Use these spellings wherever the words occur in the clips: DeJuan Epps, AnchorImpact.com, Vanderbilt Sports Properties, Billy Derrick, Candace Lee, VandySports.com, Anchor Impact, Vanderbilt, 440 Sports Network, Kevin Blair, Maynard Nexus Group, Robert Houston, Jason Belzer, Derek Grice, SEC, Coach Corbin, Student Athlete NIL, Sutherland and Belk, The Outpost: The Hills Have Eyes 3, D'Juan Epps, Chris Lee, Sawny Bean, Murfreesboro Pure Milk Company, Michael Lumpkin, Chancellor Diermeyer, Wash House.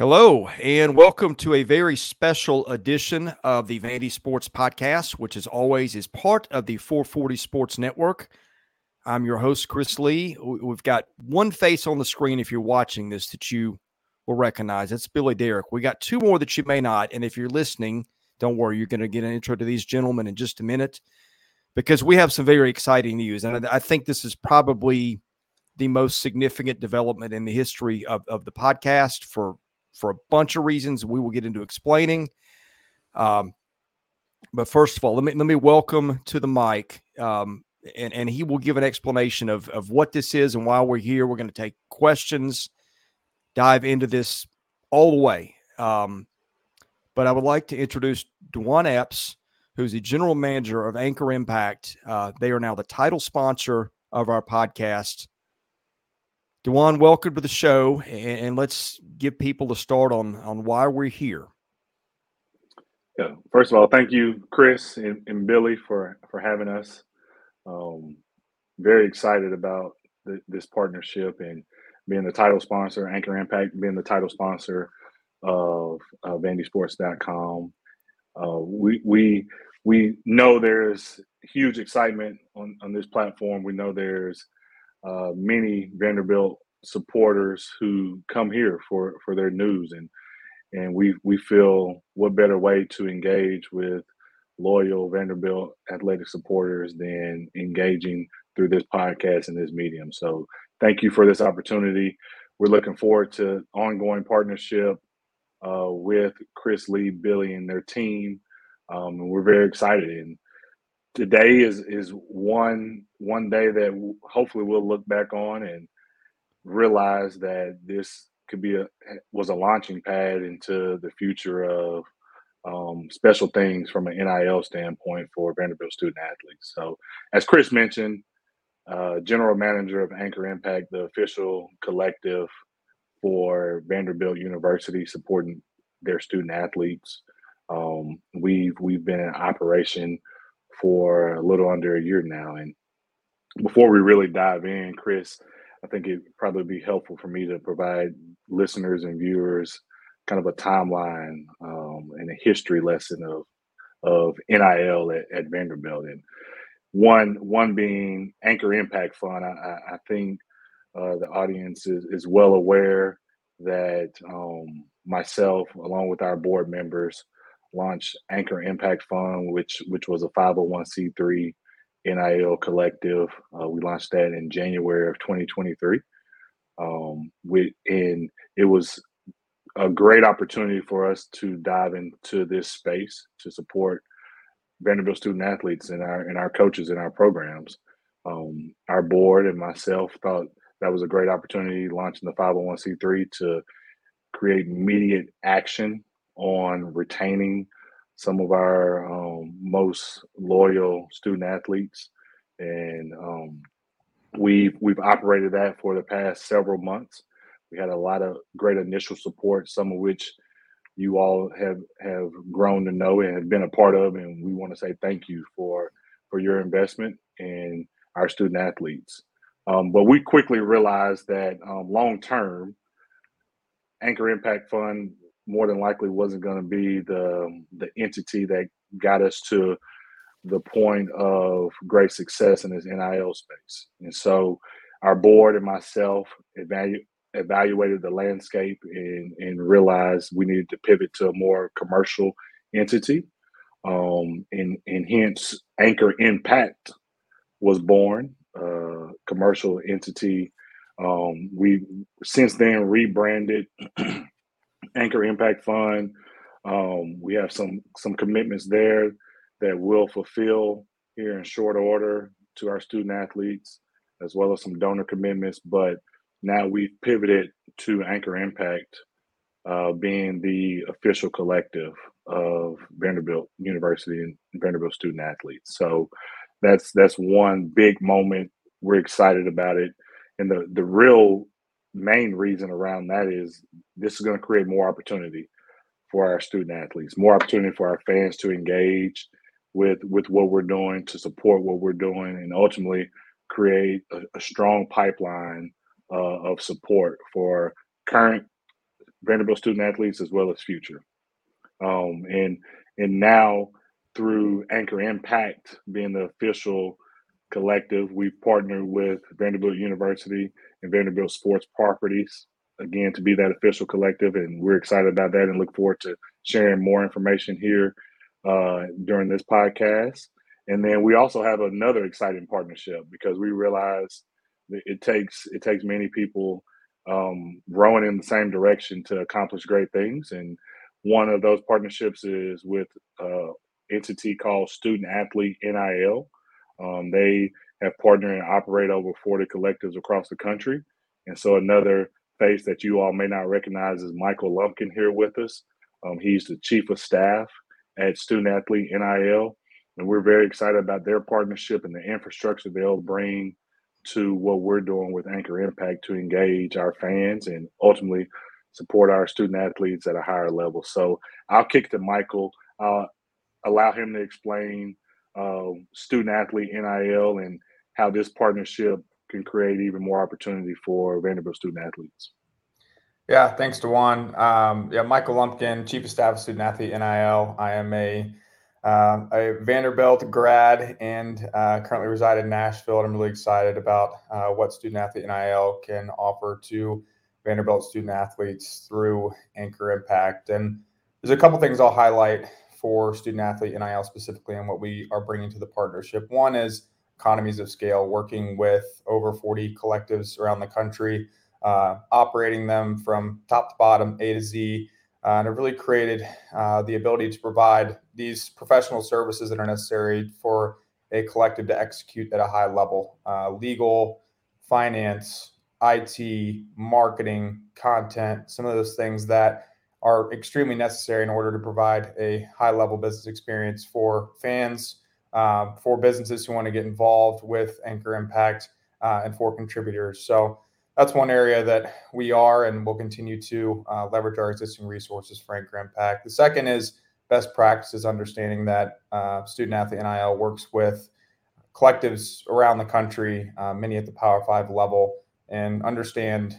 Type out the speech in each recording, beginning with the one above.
Hello, and welcome to a very special edition of the Vandy Sports Podcast, which as always is part of the 440 Sports Network. I'm your host, Chris Lee. We've got one face on the screen if you're watching this that you will recognize. That's Billy Derrick. We got two more that you may not, and if you're listening, don't worry, you're going to get an intro to these gentlemen in just a minute because we have some very exciting news, and I think this is probably the most significant development in the history of the podcast for a bunch of reasons we will get into explaining. But first of all, let me welcome to the mic, and he will give an explanation of what this is and why we're here. We're going to take questions, dive into this all the way. But I would like to introduce DeJuan Epps, who's the general manager of Anchor Impact. They are now the title sponsor of our podcast. DeJuan, welcome to the show, and let's give people a start on why we're here. Yeah, first of all, thank you, Chris and Billy, for having us. Very excited about this partnership and being the title sponsor, Anchor Impact being the title sponsor of VandySports.com. We know there's huge excitement on this platform. We know there's many Vanderbilt supporters who come here for their news, and we feel what better way to engage with loyal Vanderbilt athletic supporters than engaging through this podcast and this medium. So thank you for this opportunity. We're looking forward to ongoing partnership with Chris Lee, Billy, and their team, and we're very excited. And today is one day that hopefully we'll look back on and realize that this could be was a launching pad into the future of special things from an NIL standpoint for Vanderbilt student athletes. So, as Chris mentioned, general manager of Anchor Impact, the official collective for Vanderbilt University, supporting their student athletes. We've been in operation for a little under a year now. And before we really dive in, Chris, I think it'd probably be helpful for me to provide listeners and viewers kind of a timeline and a history lesson of NIL at Vanderbilt. And one being Anchor Impact Fund. I think the audience is well aware that myself, along with our board members, launched Anchor Impact Fund, which was a 501c3 NIL collective. We launched that in January of 2023. And it was a great opportunity for us to dive into this space to support Vanderbilt student athletes and our coaches in our programs. Our board and myself thought that was a great opportunity, launching the 501c3, to create immediate action on retaining some of our most loyal student athletes. And we've operated that for the past several months. We had a lot of great initial support, some of which you all have grown to know and have been a part of. And we want to say thank you for your investment in our student athletes. But we quickly realized that long-term, Anchor Impact Fund more than likely wasn't going to be the entity that got us to the point of great success in this NIL space. And so our board and myself evaluated the landscape and realized we needed to pivot to a more commercial entity. And hence Anchor Impact was born, a commercial entity. We since then rebranded Anchor Impact Fund. We have some commitments there that we'll fulfill here in short order to our student athletes, as well as some donor commitments. But now we've pivoted to Anchor Impact being the official collective of Vanderbilt University and Vanderbilt student athletes. So that's one big moment. We're excited about it. And the real main reason around that is this is going to create more opportunity for our student athletes, more opportunity for our fans to engage with what we're doing, to support what we're doing, and ultimately create a strong pipeline of support for current Vanderbilt student athletes as well as future. And now through Anchor Impact being the official collective, we've partnered with Vanderbilt University and Vanderbilt Sports Properties, again, to be that official collective. And we're excited about that and look forward to sharing more information here during this podcast. And then we also have another exciting partnership because we realize that it takes many people rowing in the same direction to accomplish great things. And one of those partnerships is with an entity called Student Athlete NIL. They have partnered and operate over 40 collectives across the country. And so another face that you all may not recognize is Michael Lumpkin here with us. He's the chief of staff at Student Athlete NIL. And we're very excited about their partnership and the infrastructure they'll bring to what we're doing with Anchor Impact to engage our fans and ultimately support our student athletes at a higher level. So I'll kick to Michael, allow him to explain Student Athlete NIL and how this partnership can create even more opportunity for Vanderbilt student athletes. Yeah, thanks, DeJuan. Michael Lumpkin, Chief of Staff of Student Athlete NIL. I am a Vanderbilt grad and currently reside in Nashville. And I'm really excited about what Student Athlete NIL can offer to Vanderbilt student athletes through Anchor Impact. And there's a couple things I'll highlight for Student Athlete NIL specifically and what we are bringing to the partnership. One is economies of scale, working with over 40 collectives around the country, operating them from top to bottom, A to Z, and have really created the ability to provide these professional services that are necessary for a collective to execute at a high level. Legal, finance, IT, marketing, content, some of those things that are extremely necessary in order to provide a high-level business experience for fans, for businesses who want to get involved with Anchor Impact, and for contributors. So that's one area that we are and will continue to leverage our existing resources for Anchor Impact. The second is best practices, understanding that Student Athlete NIL works with collectives around the country, many at the Power 5 level, and understand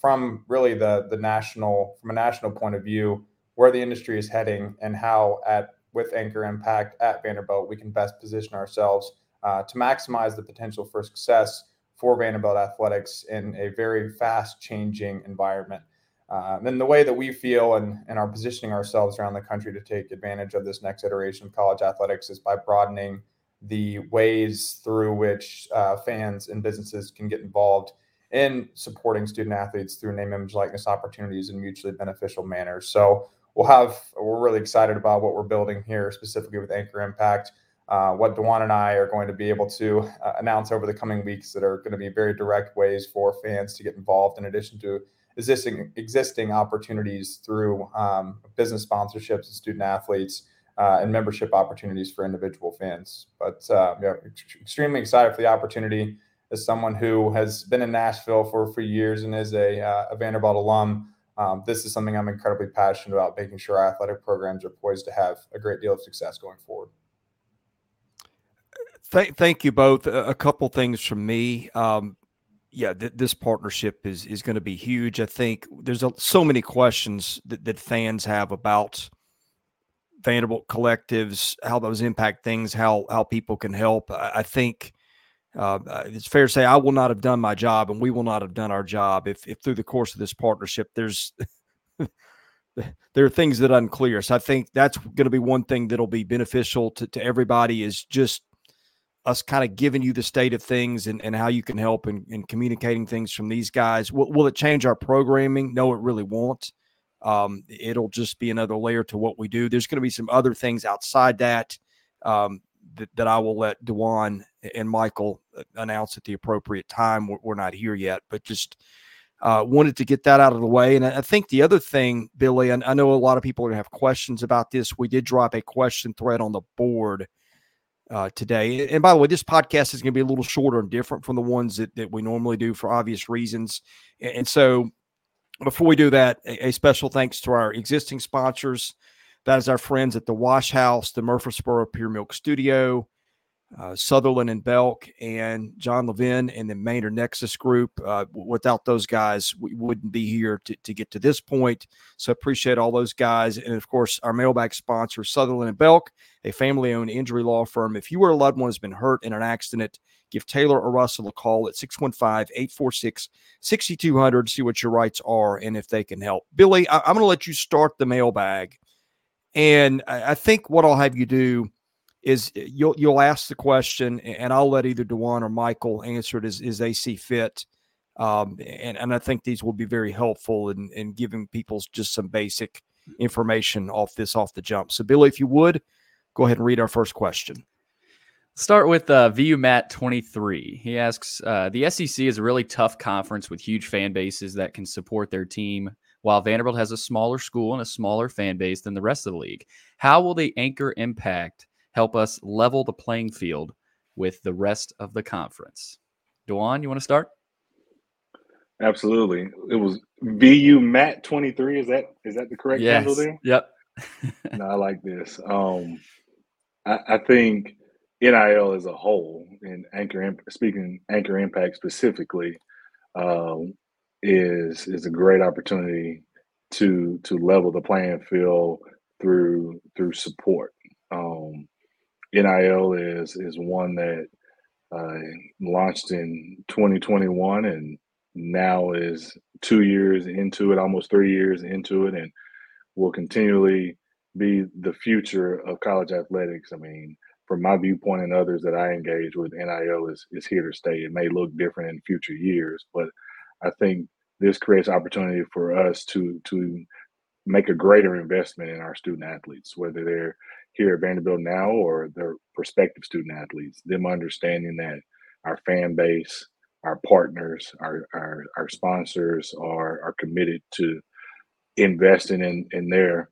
from really the national, from a national point of view, where the industry is heading and how with Anchor Impact at Vanderbilt, we can best position ourselves to maximize the potential for success for Vanderbilt athletics in a very fast changing environment. And the way that we feel and are positioning ourselves around the country to take advantage of this next iteration of college athletics is by broadening the ways through which fans and businesses can get involved in supporting student athletes through name, image, likeness opportunities in mutually beneficial manners. So we're really excited about what we're building here, specifically with Anchor Impact. What DeJuan and I are going to be able to announce over the coming weeks that are going to be very direct ways for fans to get involved, in addition to existing opportunities through business sponsorships and student athletes and membership opportunities for individual fans. But extremely excited for the opportunity. As someone who has been in Nashville for years and is a Vanderbilt alum, this is something I'm incredibly passionate about, making sure our athletic programs are poised to have a great deal of success going forward. Thank you both. A couple things from me. This partnership is going to be huge. I think there's so many questions that fans have about Vanderbilt collectives, how those impact things, how people can help. I think it's fair to say I will not have done my job and we will not have done our job if through the course of this partnership there are things that are unclear. So I think that's going to be one thing that'll be beneficial to everybody, is just us kind of giving you the state of things and how you can help in communicating things from these guys. Will it change our programming? No, it really won't. It'll just be another layer to what we do. There's going to be some other things outside that, that I will let DeJuan and Michael announce at the appropriate time. We're not here yet, but just wanted to get that out of the way. And I think the other thing, Billy, and I know a lot of people are going to have questions about this. We did drop a question thread on the board today. And by the way, this podcast is going to be a little shorter and different from the ones that we normally do for obvious reasons. And so before we do that, a special thanks to our existing sponsors. That is our friends at the Wash House, the Murfreesboro Pure Milk Studio, Sutherland and Belk and John Levin and the Maynard Nexus Group. Without those guys, we wouldn't be here to get to this point. So appreciate all those guys. And, of course, our mailbag sponsor, Sutherland and Belk, a family-owned injury law firm. If you or a loved one has been hurt in an accident, give Taylor or Russell a call at 615-846-6200. See what your rights are and if they can help. Billy, I'm going to let you start the mailbag. And I think what I'll have you do is you'll ask the question, and I'll let either DeJuan or Michael answer it as they see fit. And I think these will be very helpful in giving people just some basic information off the jump. So, Billy, if you would, go ahead and read our first question. Start with VU Matt 23. He asks, the SEC is a really tough conference with huge fan bases that can support their team, while Vanderbilt has a smaller school and a smaller fan base than the rest of the league. How will the Anchor Impact help us level the playing field with the rest of the conference? DeJuan, you want to start? Absolutely. It was VU Matt 23. Is that the correct handle there? Yep. No, I like this. I think NIL as a whole, and Anchor Impact specifically, is a great opportunity to level the playing field through support. NIL is one that launched in 2021 and now is 2 years into it, almost 3 years into it, and will continually be the future of college athletics. I mean, from my viewpoint and others that I engage with, NIL is here to stay. It may look different in future years, but I think this creates opportunity for us to make a greater investment in our student athletes, whether they're here at Vanderbilt now or their prospective student athletes, them understanding that our fan base, our partners, our sponsors are committed to investing in their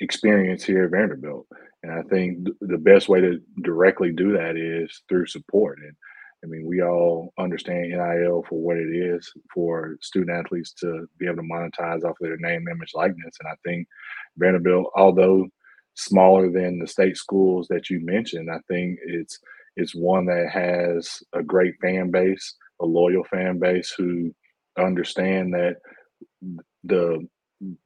experience here at Vanderbilt. And I think the best way to directly do that is through support. And I mean, we all understand NIL for what it is, for student athletes to be able to monetize off of their name, image, likeness. And I think Vanderbilt, although smaller than the state schools that you mentioned, I think it's one that has a great fan base, a loyal fan base who understand that the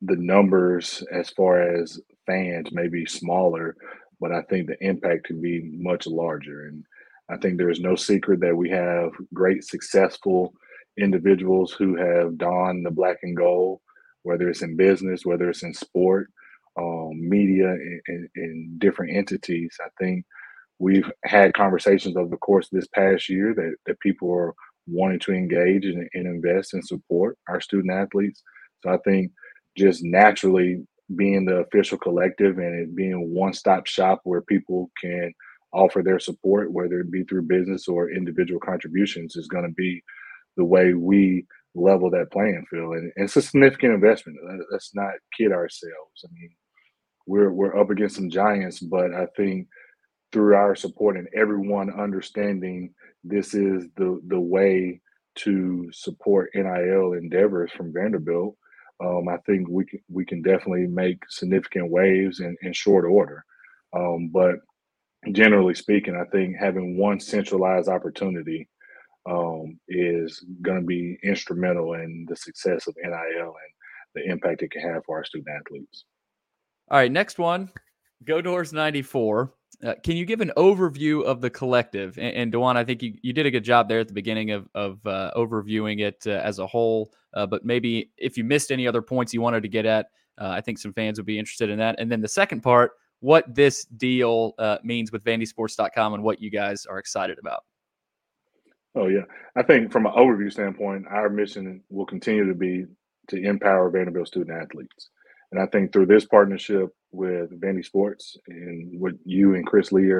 numbers as far as fans may be smaller, but I think the impact can be much larger. And I think there is no secret that we have great, successful individuals who have donned the black and gold, whether it's in business, whether it's in sport, media, and different entities. I think we've had conversations over the course of this past year that people are wanting to engage and invest and support our student athletes. So I think just naturally being the official collective and it being a one-stop shop where people can offer their support, whether it be through business or individual contributions, is going to be the way we level that playing field. And it's a significant investment. Let's not kid ourselves. I mean, we're up against some giants, but I think through our support and everyone understanding this is the way to support NIL endeavors from Vanderbilt, I think we can definitely make significant waves in short order. But generally speaking, I think having one centralized opportunity is going to be instrumental in the success of NIL and the impact it can have for our student athletes. All right, next one, Go Doors 94. Can you give an overview of the collective? And DeJuan, I think you did a good job there at the beginning of overviewing it as a whole, but maybe if you missed any other points you wanted to get at, I think some fans would be interested in that. And then the second part, what this deal means with VandySports.com and what you guys are excited about. Oh, yeah. I think from an overview standpoint, our mission will continue to be to empower Vanderbilt student athletes. And I think through this partnership with Vandy Sports and what you and Chris Lee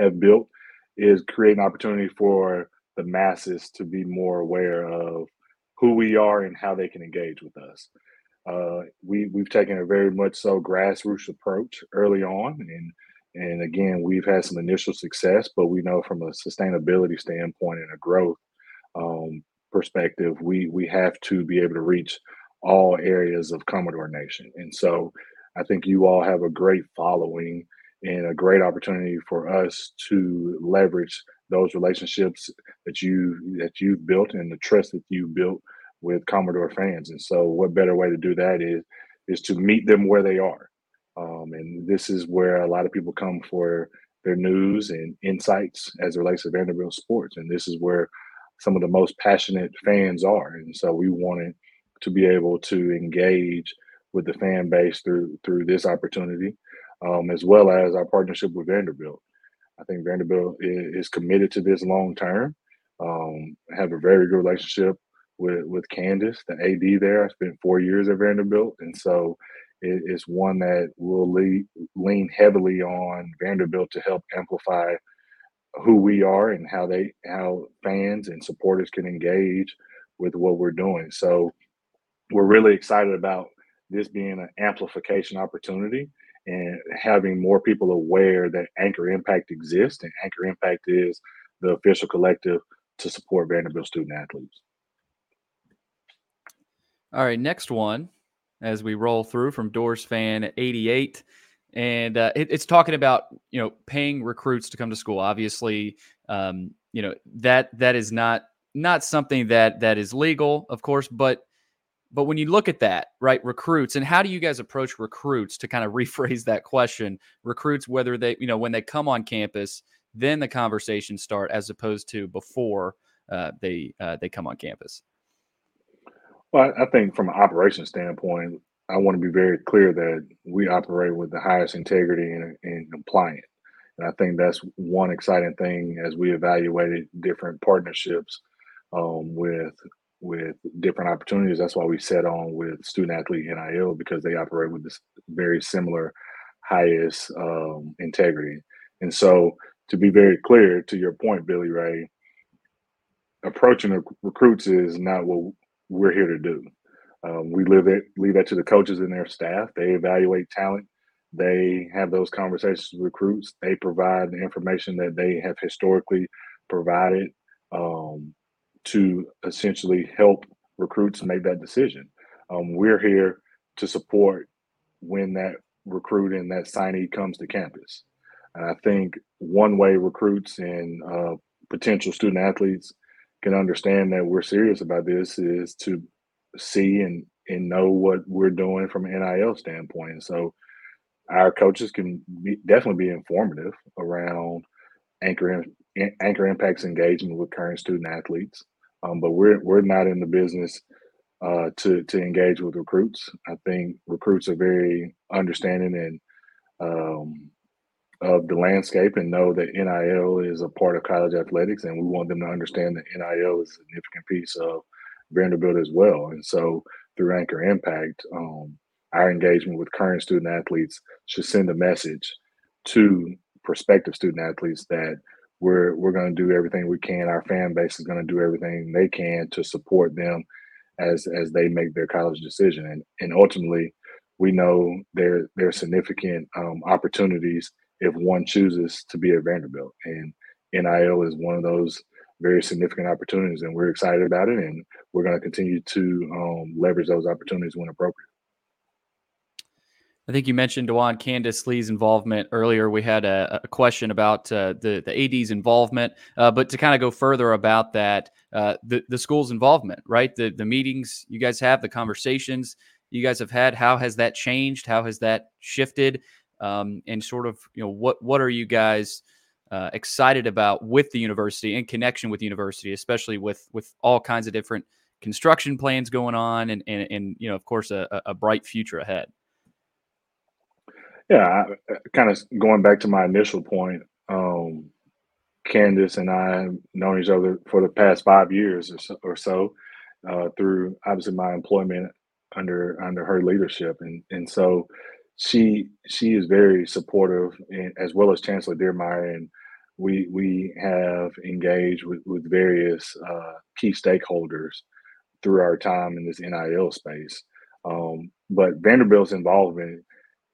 have built is create an opportunity for the masses to be more aware of who we are and how they can engage with us. We've taken a very much so grassroots approach early on. And again, we've had some initial success, but we know from a sustainability standpoint and a growth perspective, we have to be able to reach all areas of Commodore Nation. And so I think you all have a great following and a great opportunity for us to leverage those relationships that you've built and the trust that you built with Commodore fans. And so what better way to do that is to meet them where they are. And this is where a lot of people come for their news and insights as it relates to Vanderbilt sports. And this is where some of the most passionate fans are. And so we wanted to be able to engage with the fan base through this opportunity, as well as our partnership with Vanderbilt. I think Vanderbilt is committed to this long term. Have a very good relationship with Candace, the AD there. I spent 4 years at Vanderbilt, and so it's one that will lean heavily on Vanderbilt to help amplify who we are and how fans and supporters can engage with what we're doing. So we're really excited about this being an amplification opportunity and having more people aware that Anchor Impact exists, and Anchor Impact is the official collective to support Vanderbilt student athletes. All right, next one, as we roll through from Doors Fan 88, and it's talking about, paying recruits to come to school. Obviously, that is not something that is legal, of course, but when you look at that, right, recruits, and how do you guys approach recruits, to kind of rephrase that question, recruits, whether they, when they come on campus, then the conversations start, as opposed to before they come on campus? Well, I think from an operations standpoint, I want to be very clear that we operate with the highest integrity and compliance. And I think that's one exciting thing as we evaluated different partnerships with different opportunities. That's why we set on with Student Athlete NIL, because they operate with this very similar highest integrity. And so, to be very clear, to your point, Billy Ray, approaching recruits is not what we're here to do. We leave that to the coaches and their staff. They evaluate talent. They have those conversations with recruits. They provide the information that they have historically provided to essentially help recruits make that decision. We're here to support when that recruit and that signee comes to campus. And I think one way recruits and potential student athletes can understand that we're serious about this is to see and know what we're doing from an NIL standpoint. And so our coaches can definitely be informative around Anchor Impact's engagement with current student athletes. But we're not in the business to engage with recruits. I think recruits are very understanding and of the landscape, and know that NIL is a part of college athletics, and we want them to understand that NIL is a significant piece of Vanderbilt as well. And so through Anchor Impact, our engagement with current student athletes should send a message to prospective student athletes that we're going to do everything we can. Our fan base is going to do everything they can to support them as they make their college decision. And ultimately, we know there are significant opportunities if one chooses to be at Vanderbilt, and NIL is one of those very significant opportunities, and we're excited about it, and we're going to continue to leverage those opportunities when appropriate. I think you mentioned, DeJuan, Candace Lee's involvement earlier. We had a question about the AD's involvement, but to kind of go further about that, the school's involvement, right? The meetings you guys have, the conversations you guys have had, how has that changed? How has that shifted? And sort of, what are you guys excited about with the university, in connection with the university, especially with all kinds of different construction plans going on and of course, a bright future ahead? Yeah, I, kind of going back to my initial point, Candace and I have known each other for the past 5 years or so through, obviously, my employment under her leadership. And so she is very supportive, as well as Chancellor Diermeyer, and we have engaged with various key stakeholders through our time in this NIL space. But Vanderbilt's involvement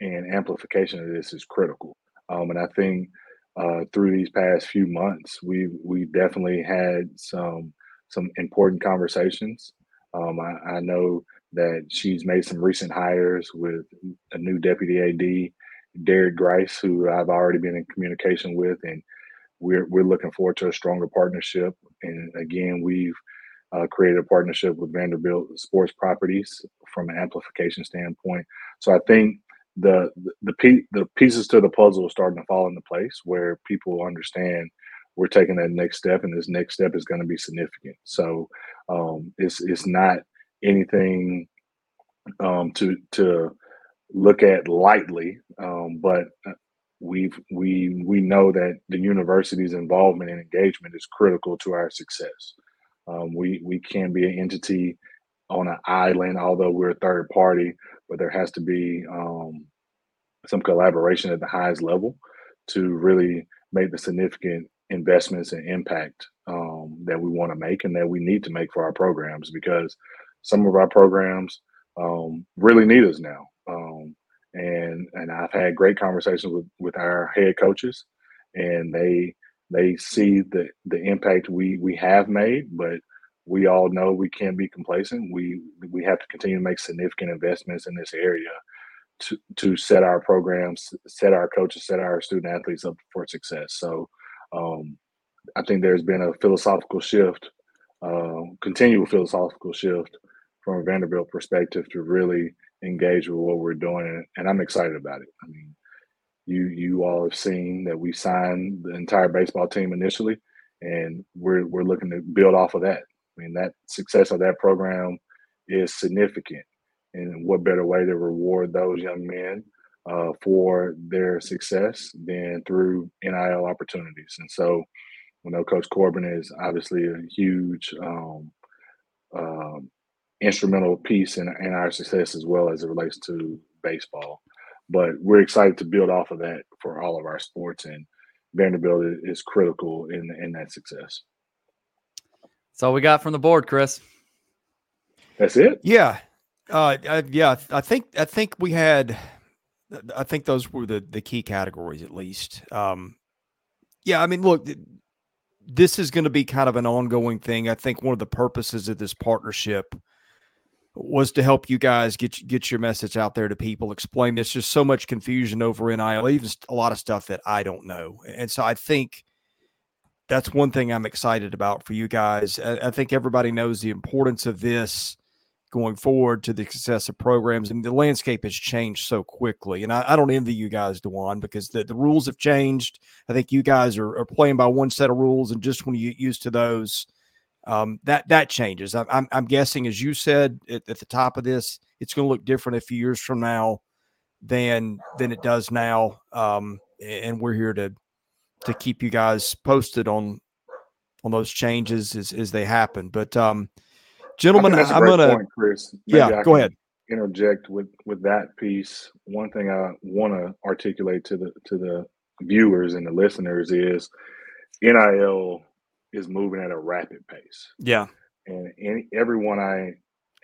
and amplification of this is critical. And I think through these past few months, we definitely had some important conversations. I know that she's made some recent hires with a new deputy AD Derek Grice, who I've already been in communication with, and we're looking forward to a stronger partnership. And again, we've created a partnership with Vanderbilt Sports Properties from an amplification standpoint. So I think the pieces to the puzzle are starting to fall into place where people understand we're taking that next step, and this next step is going to be significant. So it's not anything to look at lightly, but we know that the university's involvement and engagement is critical to our success. We can't be an entity on an island, although we're a third party, but there has to be some collaboration at the highest level to really make the significant investments and impact that we want to make and that we need to make for our programs, because some of our programs really need us now. And I've had great conversations with our head coaches, and they see the impact we have made, but we all know we can't be complacent. We have to continue to make significant investments in this area to set our programs, set our coaches, set our student athletes up for success. So I think there's been a philosophical shift, continual philosophical shift from a Vanderbilt perspective to really engage with what we're doing. And I'm excited about it. I mean, you all have seen that we signed the entire baseball team initially, and we're looking to build off of that. I mean, that success of that program is significant, and what better way to reward those young men for their success than through NIL opportunities. And so we know Coach Corbin is obviously a huge instrumental piece in our success as well as it relates to baseball. But we're excited to build off of that for all of our sports, and Vanderbilt is critical in that success. That's all we got from the board, Chris. That's it? Yeah. I think we had – I think those were the key categories at least. I mean, look, this is going to be kind of an ongoing thing. I think one of the purposes of this partnership was to help you guys get your message out there to people, explain. There's just so much confusion over NIL, even a lot of stuff that I don't know. And so I think that's one thing I'm excited about for you guys. I think everybody knows the importance of this going forward to the success of programs. And the landscape has changed so quickly. And I don't envy you guys, DeJuan, because the rules have changed. I think you guys are playing by one set of rules, and just when you get used to those, that changes. I'm guessing, as you said at the top of this, it's going to look different a few years from now than it does now. And we're here to keep you guys posted on those changes as they happen. But gentlemen, I'm gonna point, Chris. Go ahead. Interject with that piece. One thing I want to articulate to the viewers and the listeners is NIL is moving at a rapid pace. Yeah. And everyone I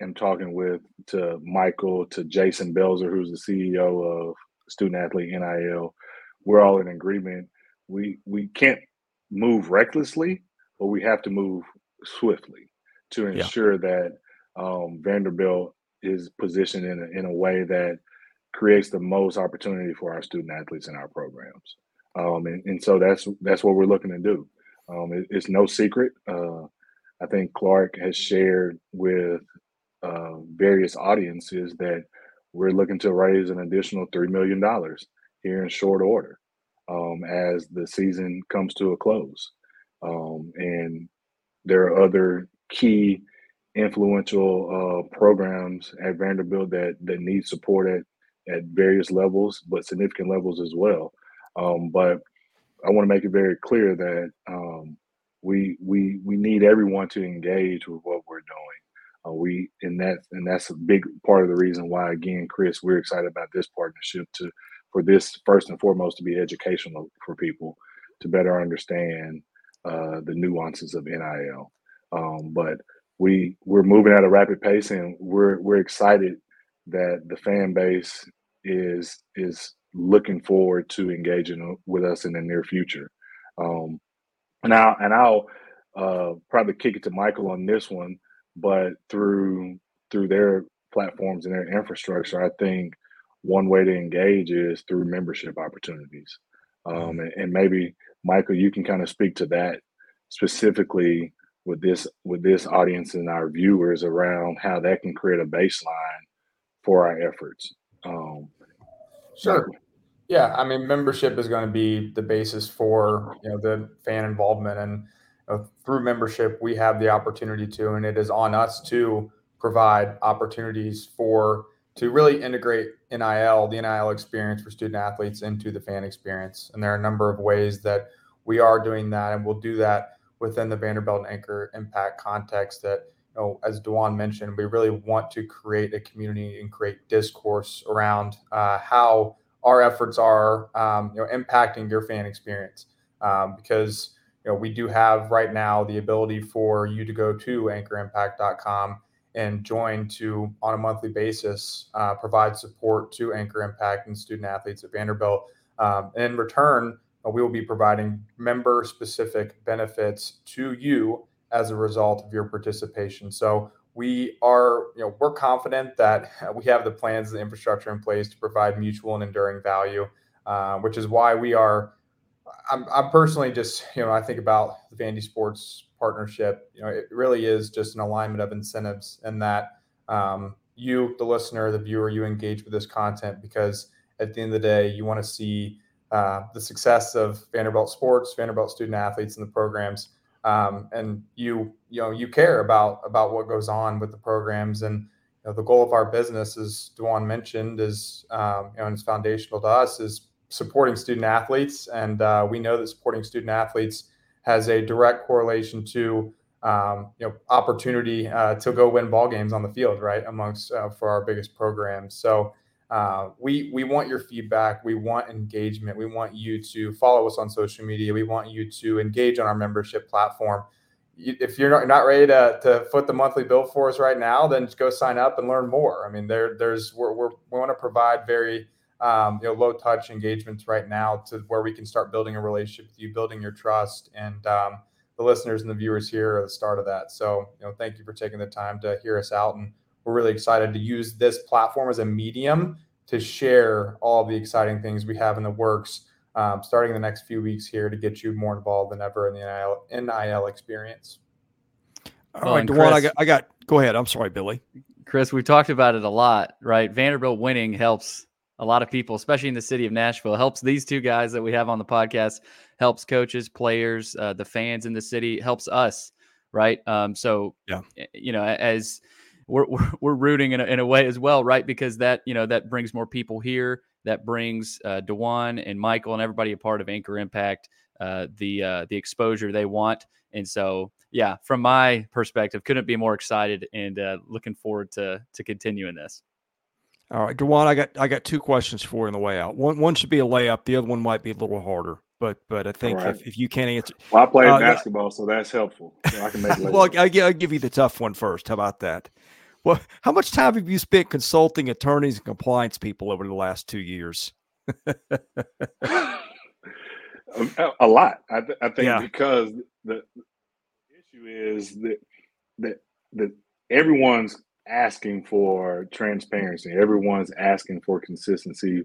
am talking with, to Michael, to Jason Belzer, who's the CEO of Student Athlete NIL, we're all in agreement. We can't move recklessly, but we have to move swiftly to ensure that Vanderbilt is positioned in a way that creates the most opportunity for our student athletes in our programs. And so that's what we're looking to do. It's no secret. I think Clark has shared with various audiences that we're looking to raise an additional $3 million here in short order as the season comes to a close. And there are other key influential programs at Vanderbilt that need support at various levels, but significant levels as well. But I want to make it very clear that we need everyone to engage with what we're doing. That's a big part of the reason why, again, Chris, we're excited about this partnership for this first and foremost to be educational for people to better understand the nuances of NIL. But we're moving at a rapid pace, and we're excited that the fan base is looking forward to engaging with us in the near future. And I'll probably kick it to Michael on this one, but through their platforms and their infrastructure, I think one way to engage is through membership opportunities. And maybe, Michael, you can kind of speak to that specifically with this audience and our viewers around how that can create a baseline for our efforts. Sure. Yeah, I mean, membership is going to be the basis for, you know, the fan involvement, and through membership, we have the opportunity to, and it is on us to provide opportunities to really integrate NIL, the NIL experience for student athletes into the fan experience. And there are a number of ways that we are doing that, and we'll do that within the Vanderbilt and Anchor Impact context that, you know, as DeJuan mentioned, we really want to create a community and create discourse around how our efforts are impacting your fan experience, because we do have right now the ability for you to go to anchorimpact.com and join to, on a monthly basis, provide support to Anchor Impact and student athletes at Vanderbilt. And in return, we will be providing member-specific benefits to you as a result of your participation. So we are, we're confident that we have the plans, the infrastructure in place to provide mutual and enduring value, which is why we are. I'm personally just, I think about the Vandy Sports partnership. It really is just an alignment of incentives, in that you, the listener, the viewer, you engage with this content because at the end of the day, you want to see the success of Vanderbilt sports, Vanderbilt student athletes, and the programs, and you care about what goes on with the programs. And the goal of our business, as DeJuan mentioned, is and it's foundational to us, is supporting student athletes. And we know that supporting student athletes has a direct correlation to, opportunity to go win ball games on the field, right, amongst for our biggest programs. So we want your feedback. We want engagement. We want you to follow us on social media. We want you to engage on our membership platform. If you're not ready to foot the monthly bill for us right now, then just go sign up and learn more. I mean, we want to provide very low touch engagements right now to where we can start building a relationship with you, building your trust, and the listeners and the viewers here are the start of that. So, thank you for taking the time to hear us out, and we're really excited to use this platform as a medium to share all the exciting things we have in the works, starting the next few weeks here, to get you more involved than ever in the NIL experience. All right, DeJuan, I got. Go ahead. I'm sorry, Billy. Chris, we've talked about it a lot, right? Vanderbilt winning helps a lot of people, especially in the city of Nashville, helps these two guys that we have on the podcast, helps coaches, players, the fans in the city, helps us, right? So, yeah. As we're rooting in a way as well, right? Because that, that brings more people here. That brings DeJuan and Michael and everybody a part of Anchor Impact, the exposure they want. And so, yeah, from my perspective, couldn't be more excited and looking forward to continuing this. All right, DeJuan, I got two questions for you on the way out. One should be a layup. The other one might be a little harder, but I think if you can't answer. Well, I played basketball, so that's helpful. So I can make layups. Well, I'll give you the tough one first. How about that? Well, how much time have you spent consulting attorneys and compliance people over the last 2 years? A lot. I think because the issue is that everyone's asking for transparency. Everyone's asking for consistency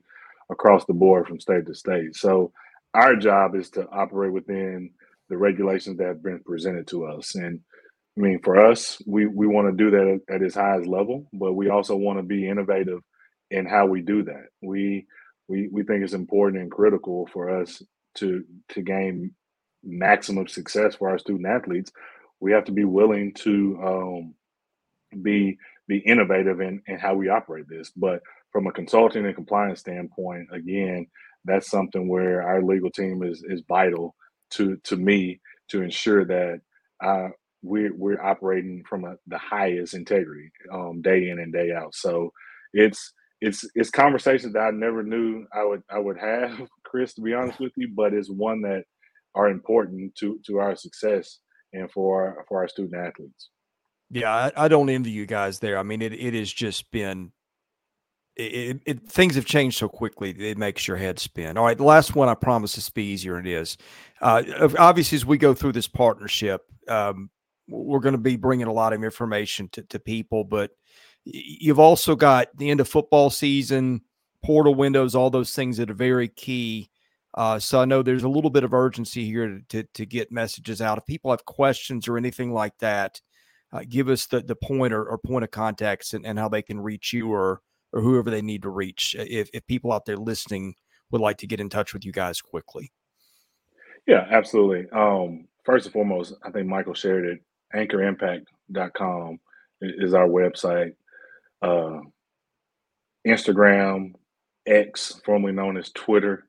across the board from state to state. So our job is to operate within the regulations that have been presented to us. And I mean, for us, we want to do that at its highest level, but we also want to be innovative in how we do that. We think it's important and critical for us to gain maximum success for our student athletes. We have to be willing to be innovative in how we operate this. But from a consulting and compliance standpoint, again, that's something where our legal team is vital to me to ensure that we're operating from the highest integrity day in and day out. So it's conversations that I never knew I would have, Chris, to be honest with you, but it's one that are important to our success and for our student athletes. Yeah, I don't envy you guys there. I mean, it has just been things have changed so quickly, it makes your head spin. All right, the last one, I promise this will be easier than it is. Obviously, as we go through this partnership, we're going to be bringing a lot of information to people, but you've also got the end of football season, portal windows, all those things that are very key. So I know there's a little bit of urgency here to get messages out. If people have questions or anything like that, give us the pointer or point of contacts and how they can reach you or whoever they need to reach. If people out there listening would like to get in touch with you guys quickly. Yeah, absolutely. First and foremost, I think Michael shared it. AnchorImpact.com is our website. Instagram, X, formerly known as Twitter,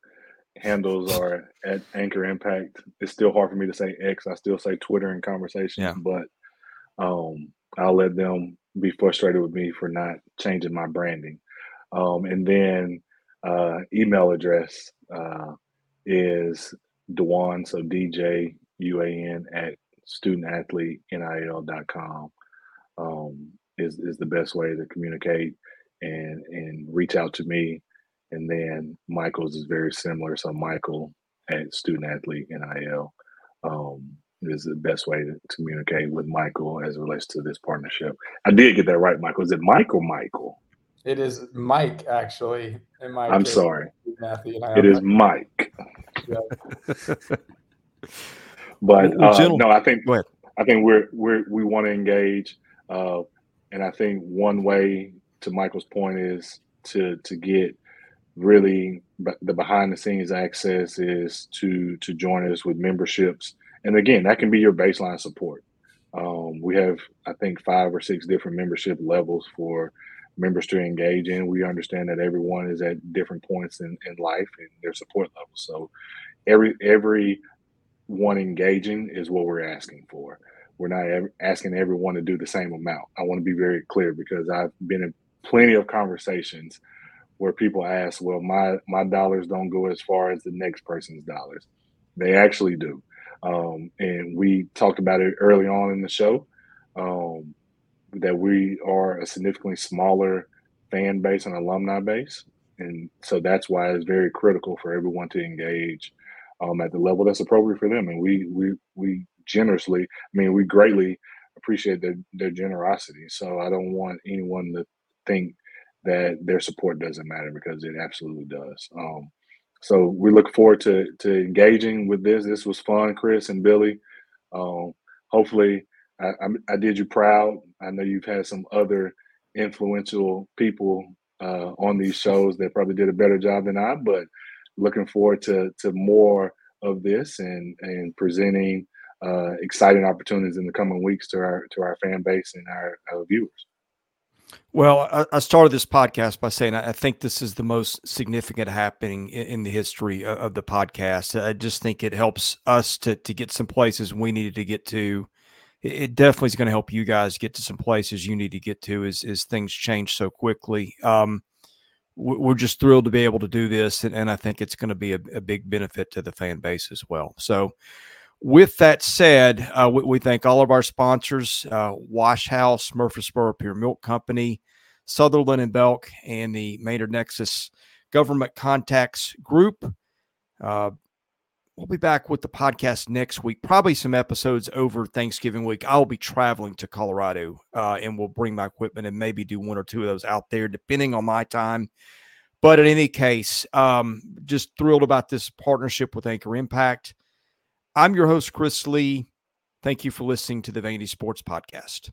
handles are at Anchor Impact. It's still hard for me to say X. I still say Twitter in conversations, but I'll let them be frustrated with me for not changing my branding. And then email address is DeJuan, so DJUAN at studentathletenil.com is the best way to communicate and reach out to me. And then Michael's is very similar. So Michael at studentathletenil is the best way to communicate with Michael as it relates to this partnership. I did get that right, Michael. Is it Michael? It is Mike, actually. In my I'm case, sorry. It is Mike. But no, I think we want to engage, and I think one way, to Michael's point, is to get really the behind the scenes access is to join us with memberships, and again, that can be your baseline support. We have, I think, 5 or 6 different membership levels for members to engage in. We understand that everyone is at different points in life and their support levels. So everyone engaging is what we're asking for. We're not asking everyone to do the same amount. I want to be very clear, because I've been in plenty of conversations where people ask, well, my dollars don't go as far as the next person's dollars. They actually do. And we talked about it early on in the show, that we are a significantly smaller fan base and alumni base. And so that's why it's very critical for everyone to engage at the level that's appropriate for them. And we generously, we greatly appreciate their generosity. So I don't want anyone to think that their support doesn't matter, because it absolutely does. So we look forward to engaging with this. This was fun, Chris and Billy. Hopefully I did you proud. I know you've had some other influential people on these shows that probably did a better job than I, but looking forward to more of this and presenting exciting opportunities in the coming weeks to our fan base and our viewers. Well, I started this podcast by saying I think this is the most significant happening in the history of the podcast. I just think it helps us to get some places we needed to get to. It definitely is going to help you guys get to some places you need to get to as things change so quickly. We're just thrilled to be able to do this, and I think it's going to be a big benefit to the fan base as well. So with that said, we thank all of our sponsors, Wash House, Murfreesboro Pure Milk Company, Sutherland and Belk, and the Maynard Nexus Government Contacts Group. We'll be back with the podcast next week, probably some episodes over Thanksgiving week. I'll be traveling to Colorado, and we'll bring my equipment and maybe do 1 or 2 of those out there, depending on my time. But in any case, just thrilled about this partnership with Anchor Impact. I'm your host, Chris Lee. Thank you for listening to the Vandy Sports Podcast.